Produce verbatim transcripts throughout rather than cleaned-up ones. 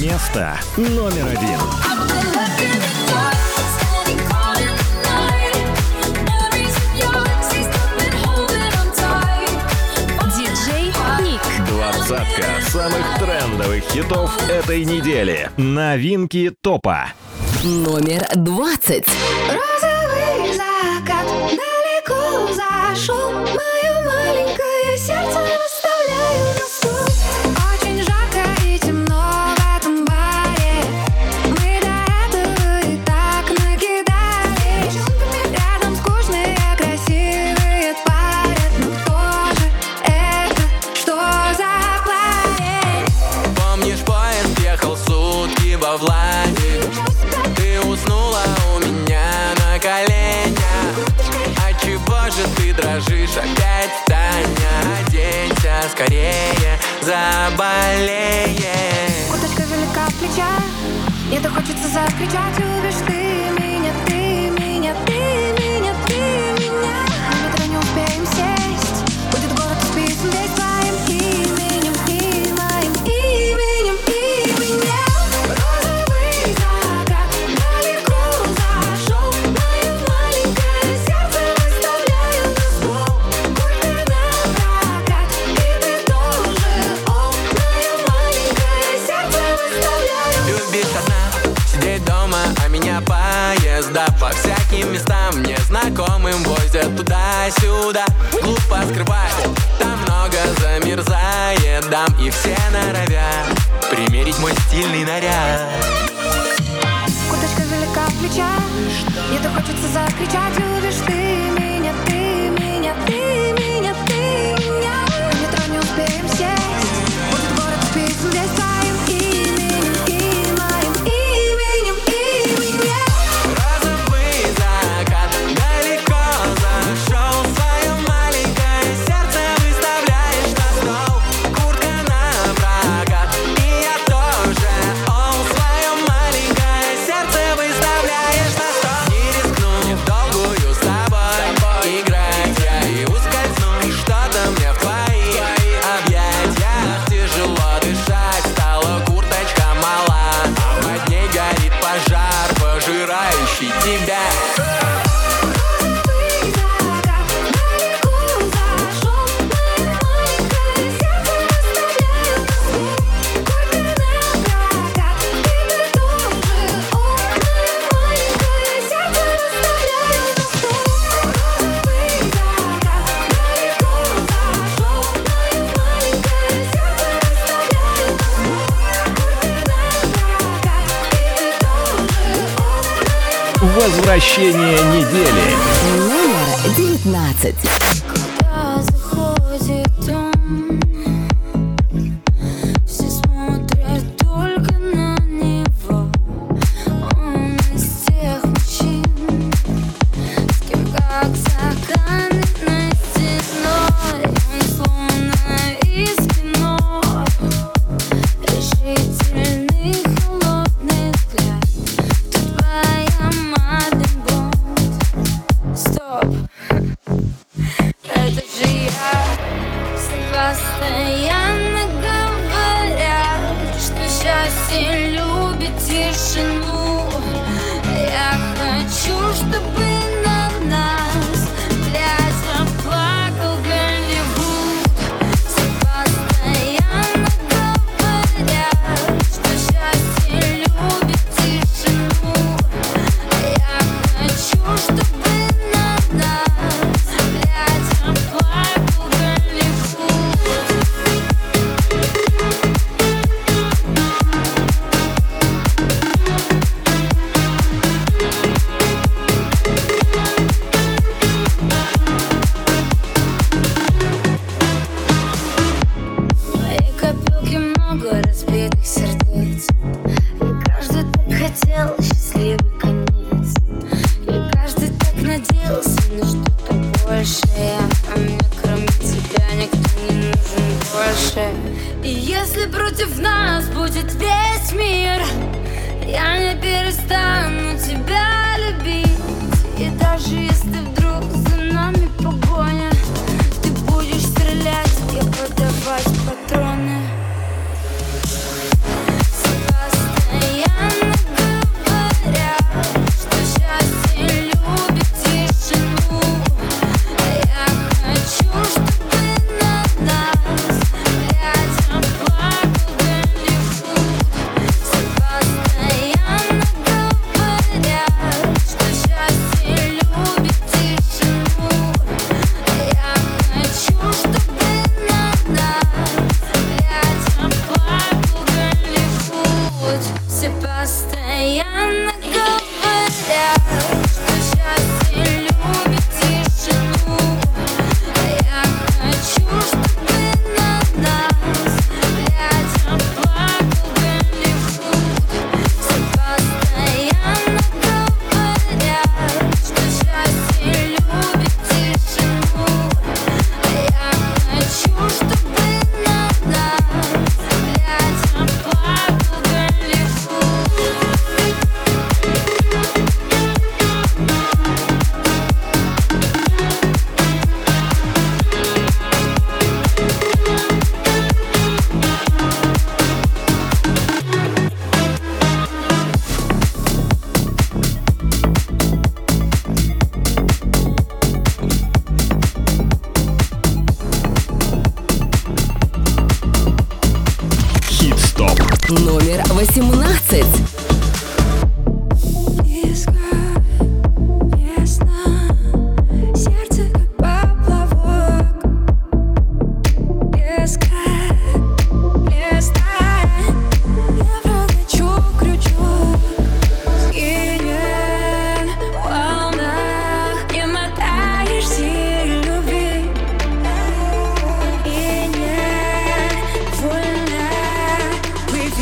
Место номер один. ди джей Nick. Двадцатка самых трендовых хитов этой недели. Новинки топа. Номер двадцать. Розовый закат далеко зашел, мое маленькое сердце расставляю на стол. Дрожишь опять, Таня, оденься скорее, заболеешь. Курточка велика в плечах, мне-то хочется закричать. Любишь ты меня, ты меня, ты меня, ты меня. На метро не успеем сесть, будет город списан весь твоим именем, и моим именем, и меня. Розовый закат далеко зашел, мое маленькое сердце выставляет. Поезда по всяким местам незнакомым возят туда-сюда. Глупо скрывать, там много замерзает дам, и все норовят примерить мой стильный наряд. Курточка велика в плечах, мне-то хочется закричать. Любишь ты меня, ты меня, ты меня, ты меня. В метро не успеем сесть, будет город списан весь твоим именем, и моим именем, и меня. Возвращение недели. Номер девятнадцать. дальше. И если против нас будет весь мир, я не перестану тебя любить. И даже если вдруг за нами погоня, ты будешь стрелять, я продавать патроны. Постоянно говорят, что счастье любит тишину. Я хочу, чтобы на нас рядом плакал Голливуд. Постоянно говорят, что счастье любит тишину. Я хочу, чтобы на нас рядом плакал Голливуд. Все постоянно говорят, что счастье любит тишину. Я хочу, чтобы на нас рядом плакал Голливуд. Все постоянно говорят, что счастье любит тишину. Я хочу, чтобы на нас рядом плакал Голливуд. Хит-стоп. Номер восемнадцать. Выйди ко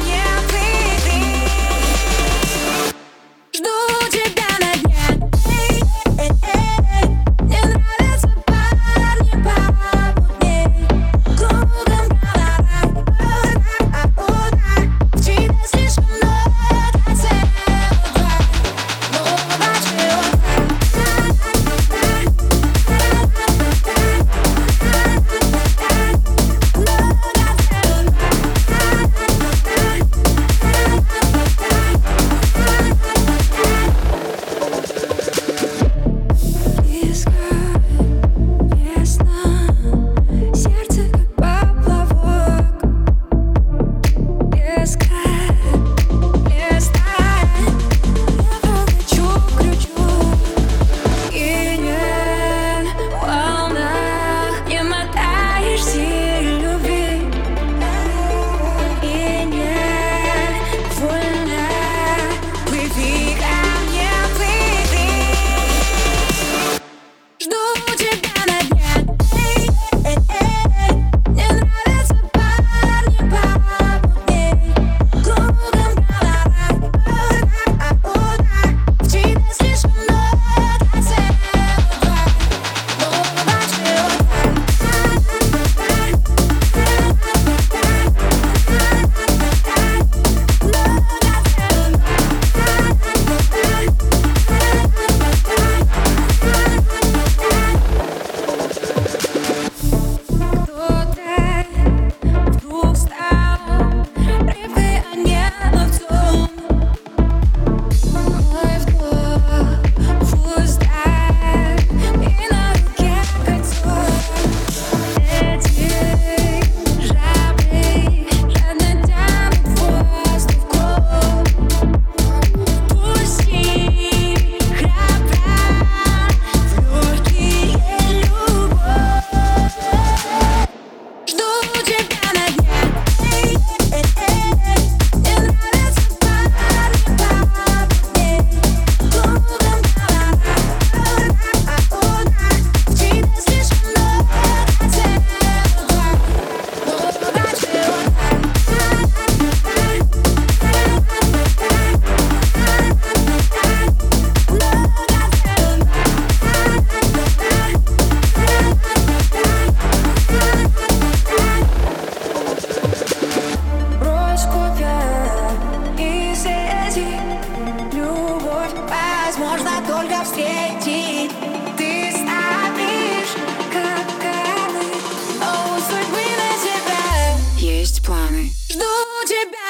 мне, выйди.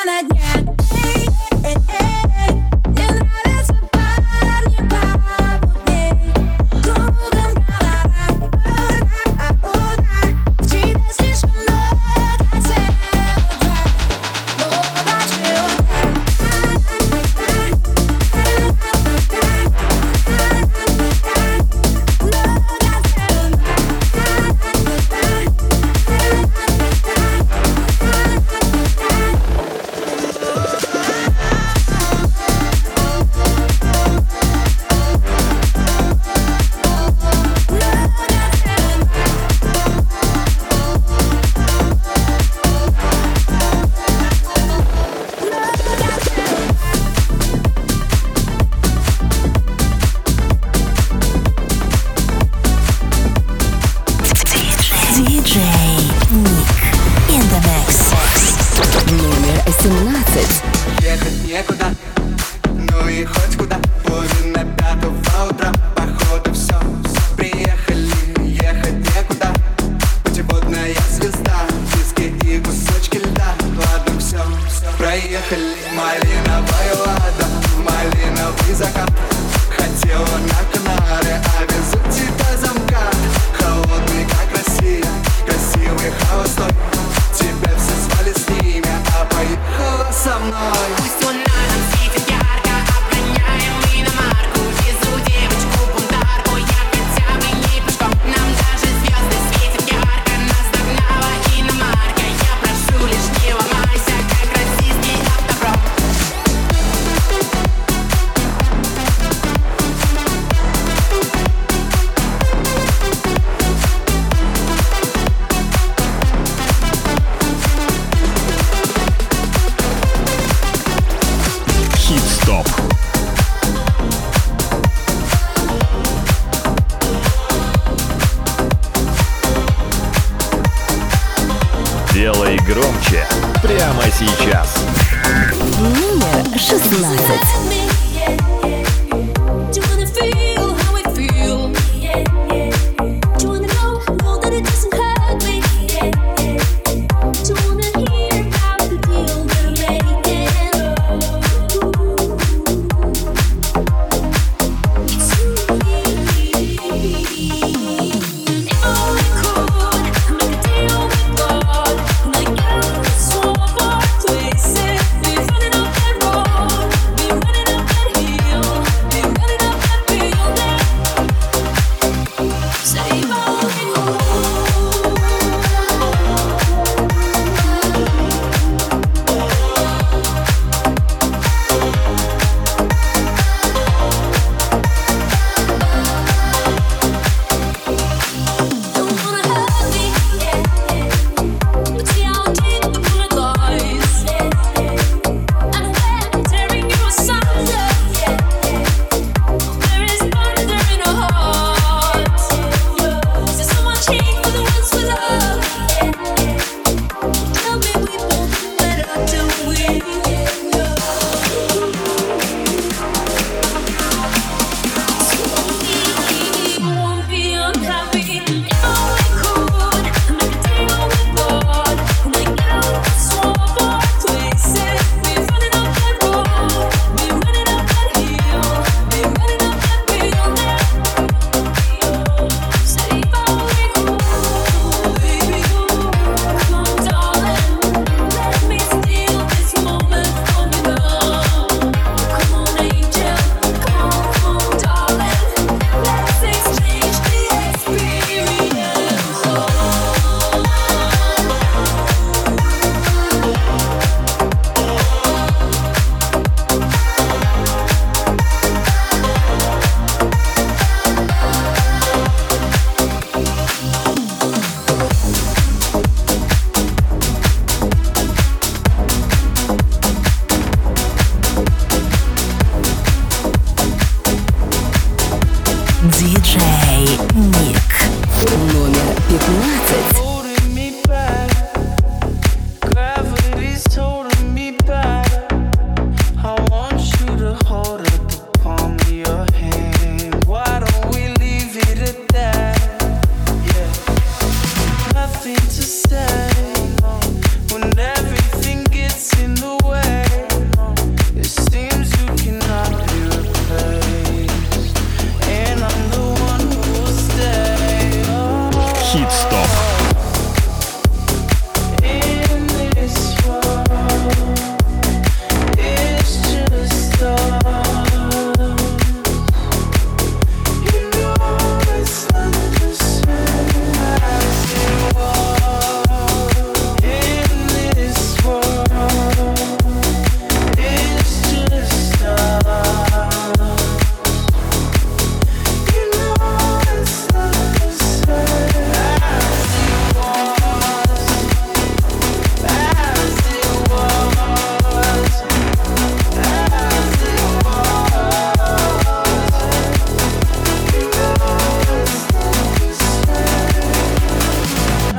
на дне. Делай громче прямо сейчас. Номер шестнадцать. We're running out.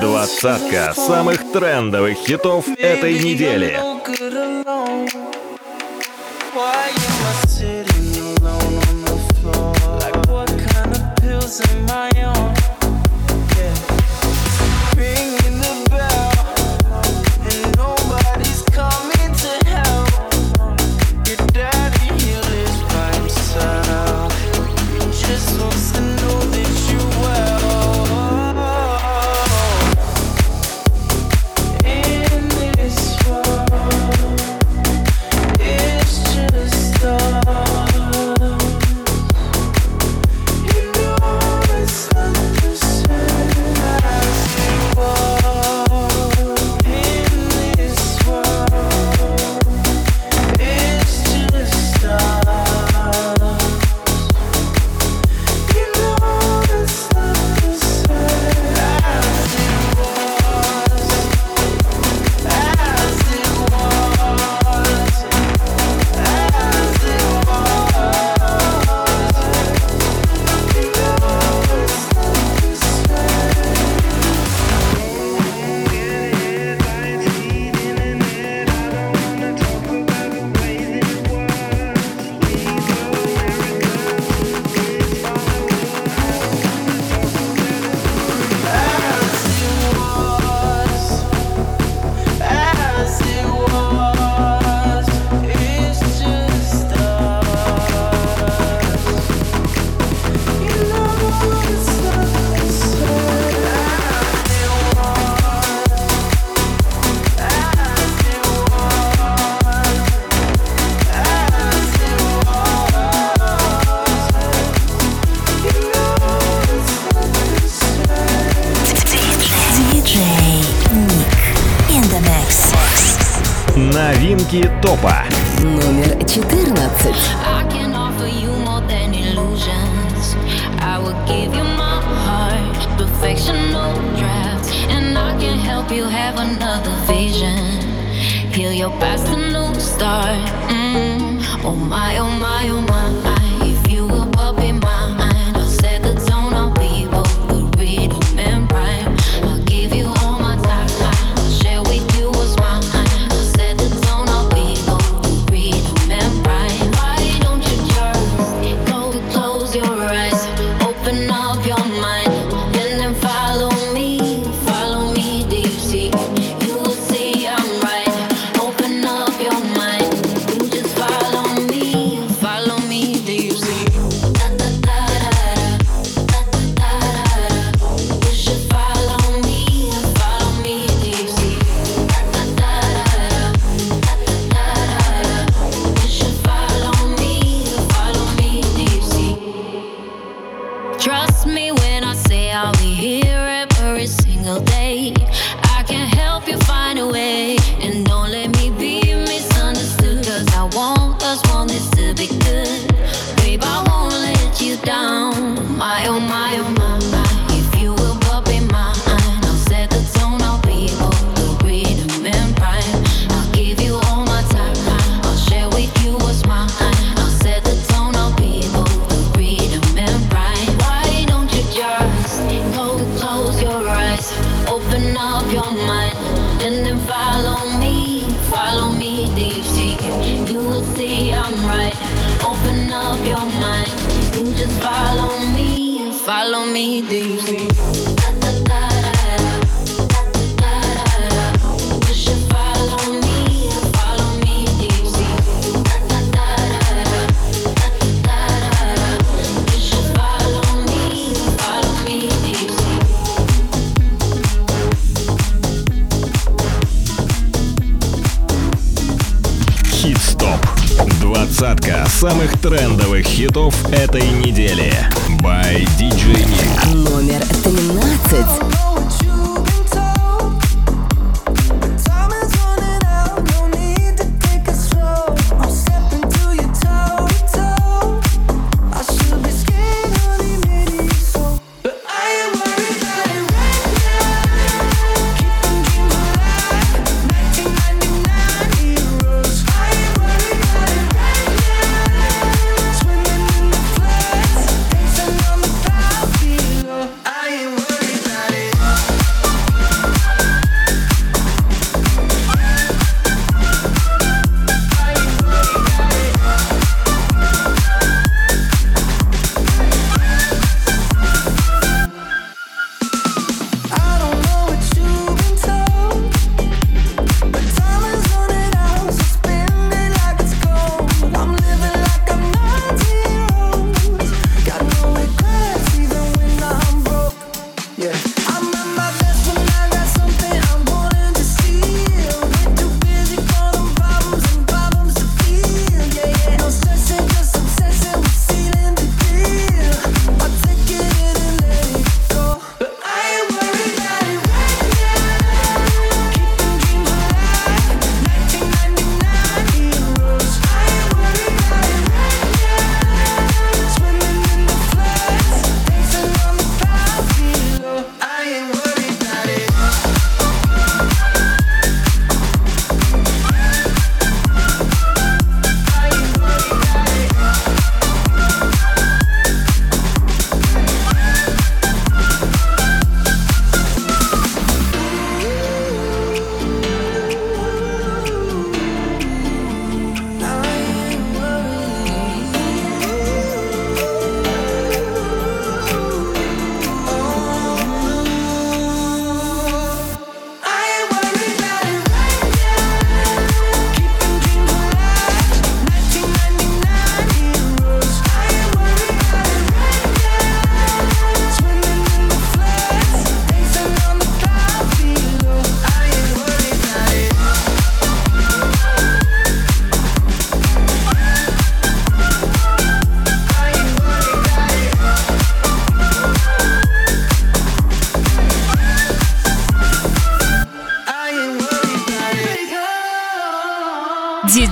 Двадцатка самых трендовых хитов этой недели. Новинки топа. Номер четырнадцать. Двадцатка самых трендовых хитов этой недели. By ди джей Nick. Номер семнадцать.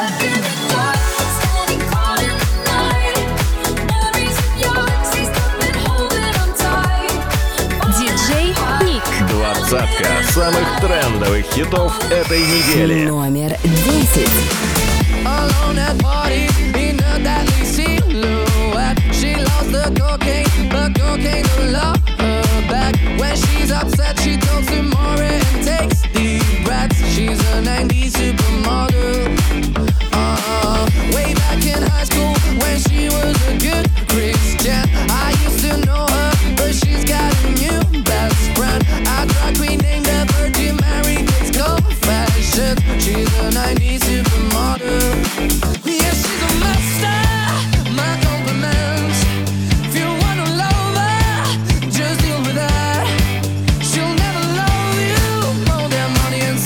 диджей Nick. Двадцатка самых трендовых хитов этой недели. Номер десять. She's a nineties supermodel. Uh, way back in high school when she was a good Christian, I used to know her, but she's got a new best friend. A drag queen named the Virgin Mary takes confessions. She's a nineties supermodel. Yeah, she's a master. My compliments. If you want to love her, just deal with her. She'll never love you more than money and.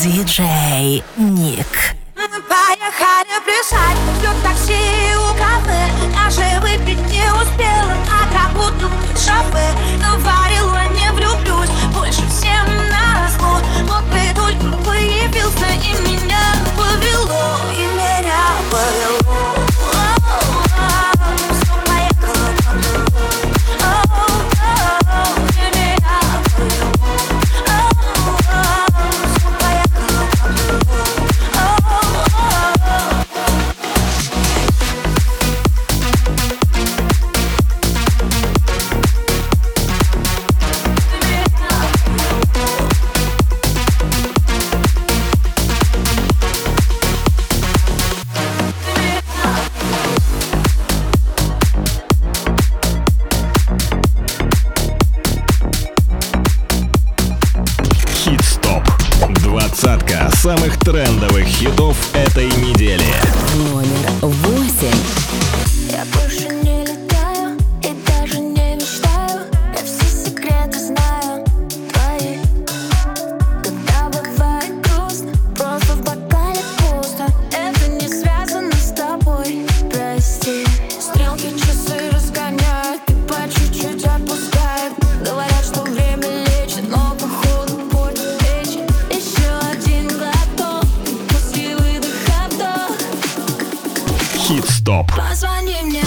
диджей Nick. Мы поехали плясать, ждем такси у кафе. Даже выпить не успела, а как будто шафы. Говорила, не влюблюсь, больше всем на зло. Вот ты только появился, и меня повело, и меня повело. самых трендовых хитов этой недели. Номер восемь. Я больше не летаю и даже не мечтаю. Я все секреты знаю твои. Когда бывает грустно, просто в бокале пусто. Это не связано с тобой, прости. Стрелки часы разгоняют и по чуть-чуть отпускают. Говорят, что время лечит, но походу боль плечи. Еще один глоток, пусти выдох, отдох. Хит-стоп. Позвони мне.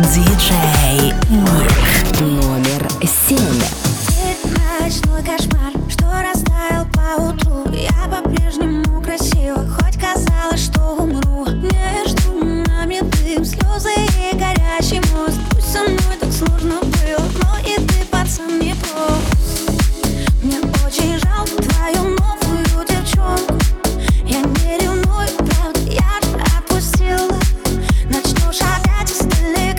ди джей Nick. Номер семь. Ведь ночной кошмар, что растаял по утру. Я по-прежнему красива, хоть казалось, что умру. Между нами дым, слезы и горячий мост. Пусть со мной так сложно было, но и ты, пацан, не прост. Мне очень жаль твою новую девчонку. Я не ревную, правда, я же отпустила. Начнешь опять издалека.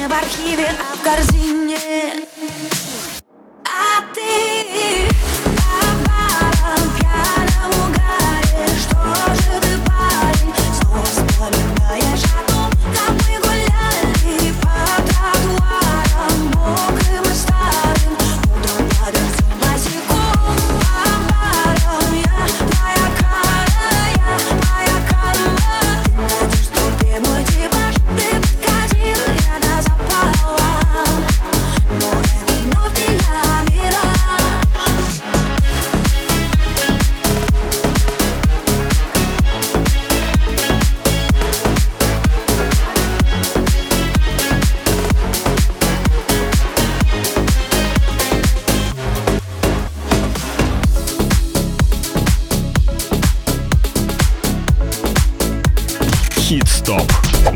В архиве, а в корзине Хит-стоп.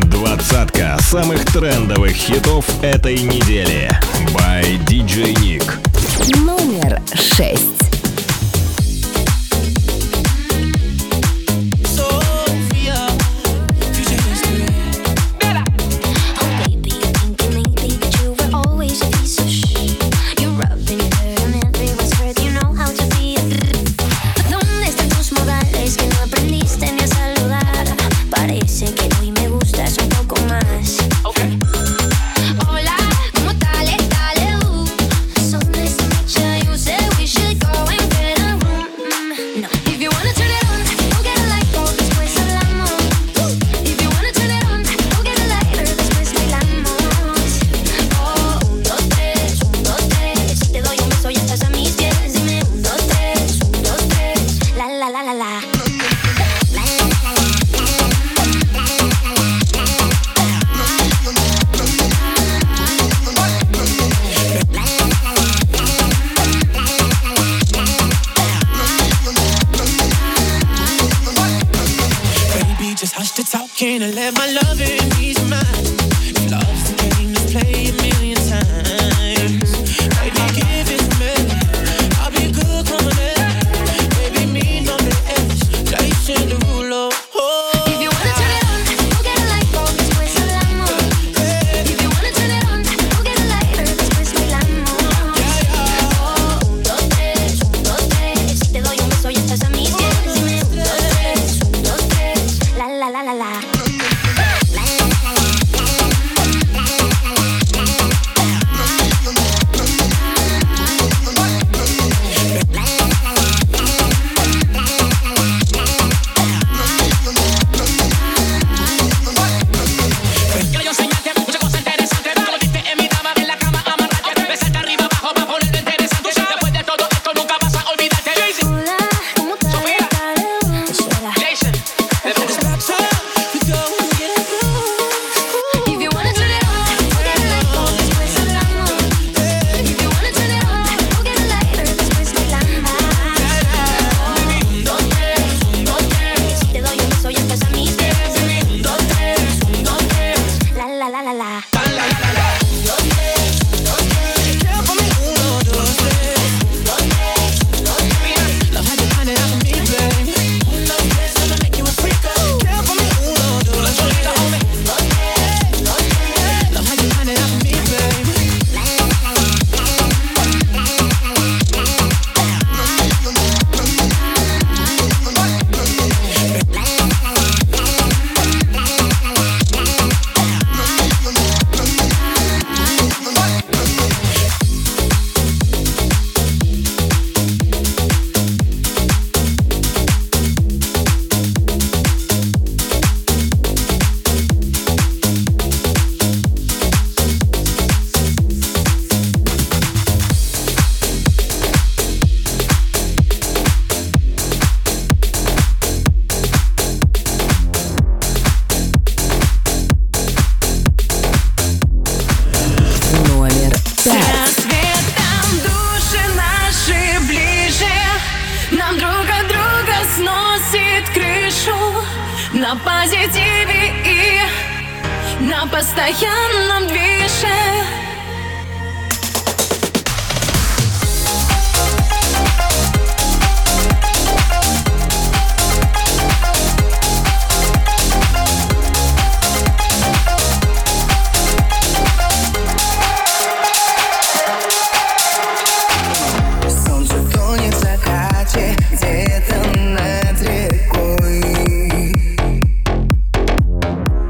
Двадцатка самых трендовых хитов этой недели. By ди джей Nick. Номер шесть.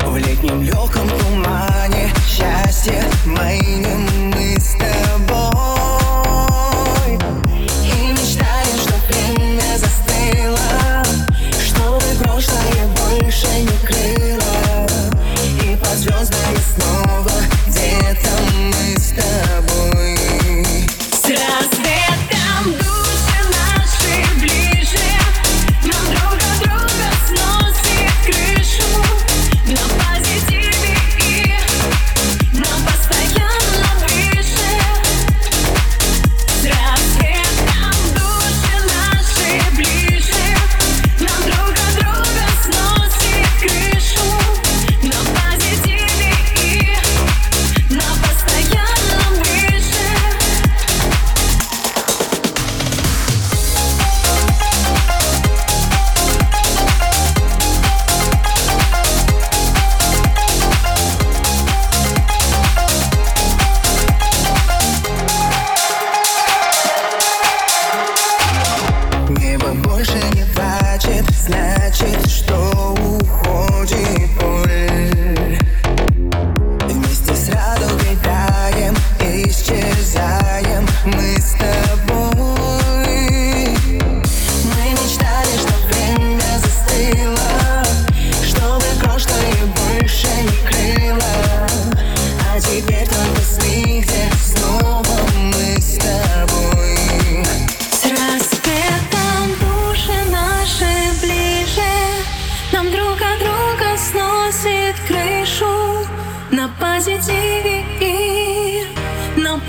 В летнем легком тумане счастье мои.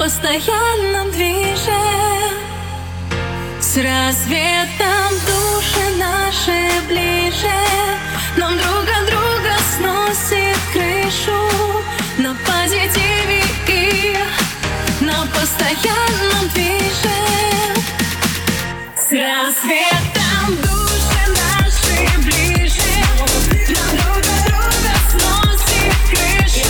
постоянном движе, с рассветом души наши ближе. Нам друг от друга сносит крышу на позитиве и на постоянном движе, с рассветом души наши ближе. Нам друг от друга сносит крышу.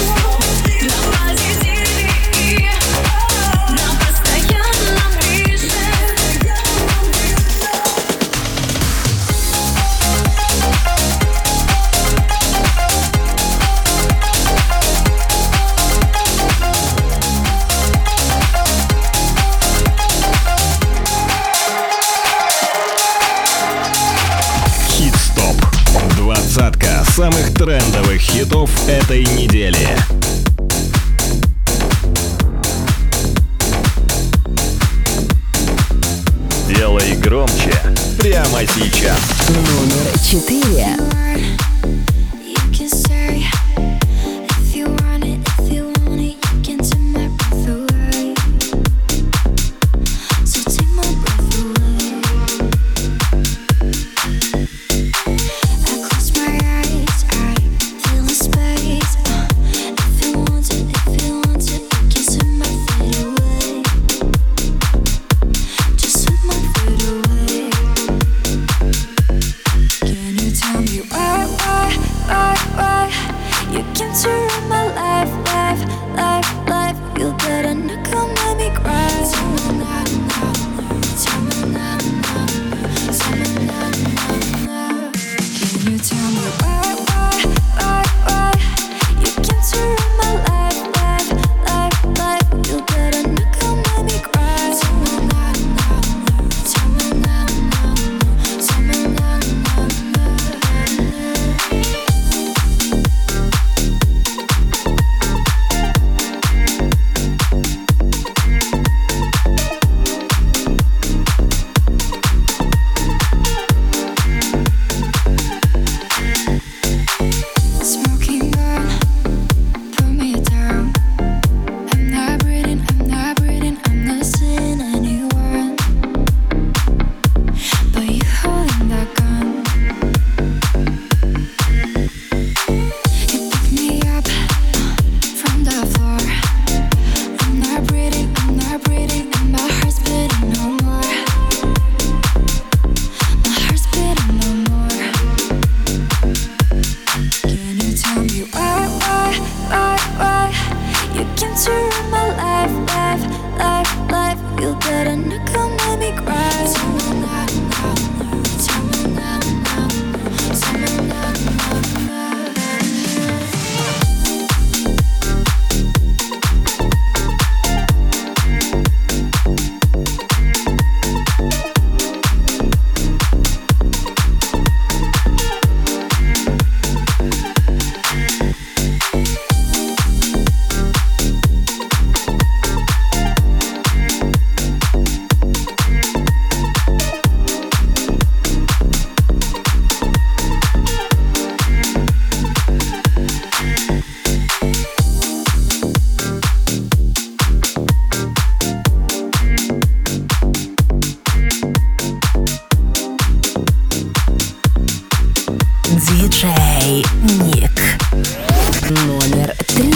Самых трендовых хитов этой недели. Делай громче прямо сейчас. Номер четыре. ди джей Nick. Номер три.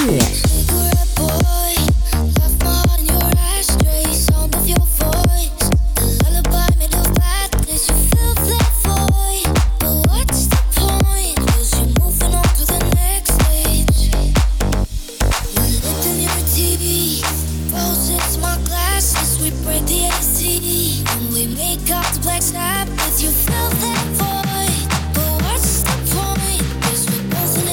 Snap if you feel that void, but what's the point? 'Cause we both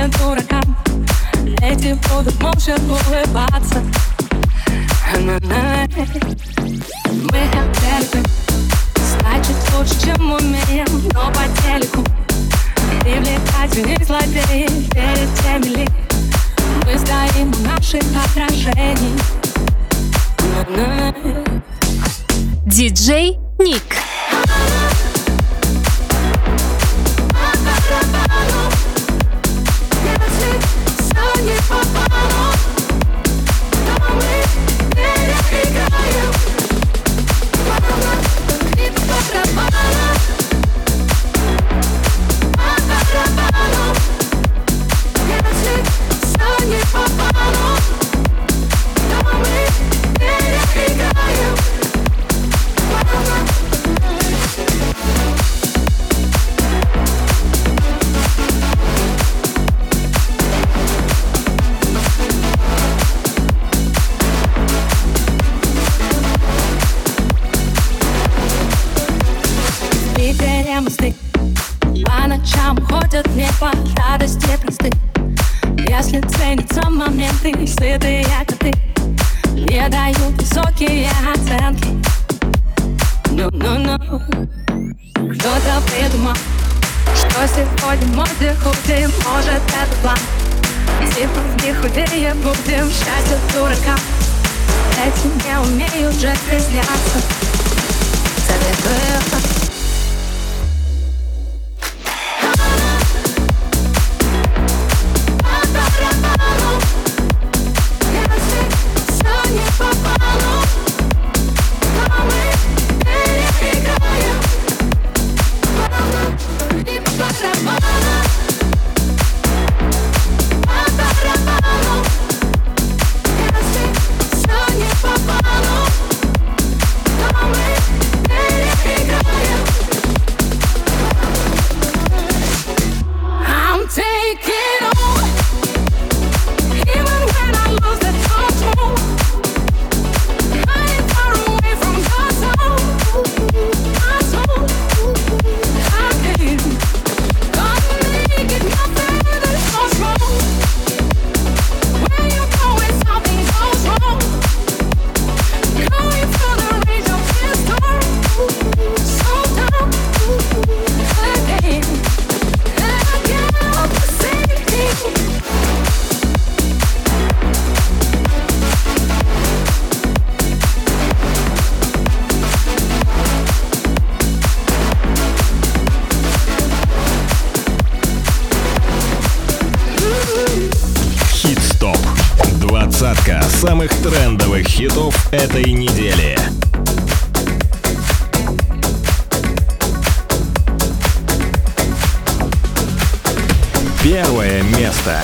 тебе дуракам. Эти будут молча улыбаться. Мы хотели, значит лучше, чем умеем. Но по телеку привлекательней злодеи перед теми ли. Мы стоим у наших отражений. ди джей Nick. По ночам ходят не по радости просты. Если ценятся моменты, сытые коты не дают высокие оценки. Ну-ну-ну. Кто-то придумал, что сегодня мы худеем. Может, это план? Типа не худее будем, счастье дурака. Этим не умеют же призняться. Советую. Двадцатка самых трендовых хитов этой недели. Первое место.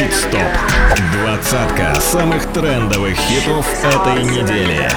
Хит-стоп. Двадцатка самых трендовых хитов этой недели.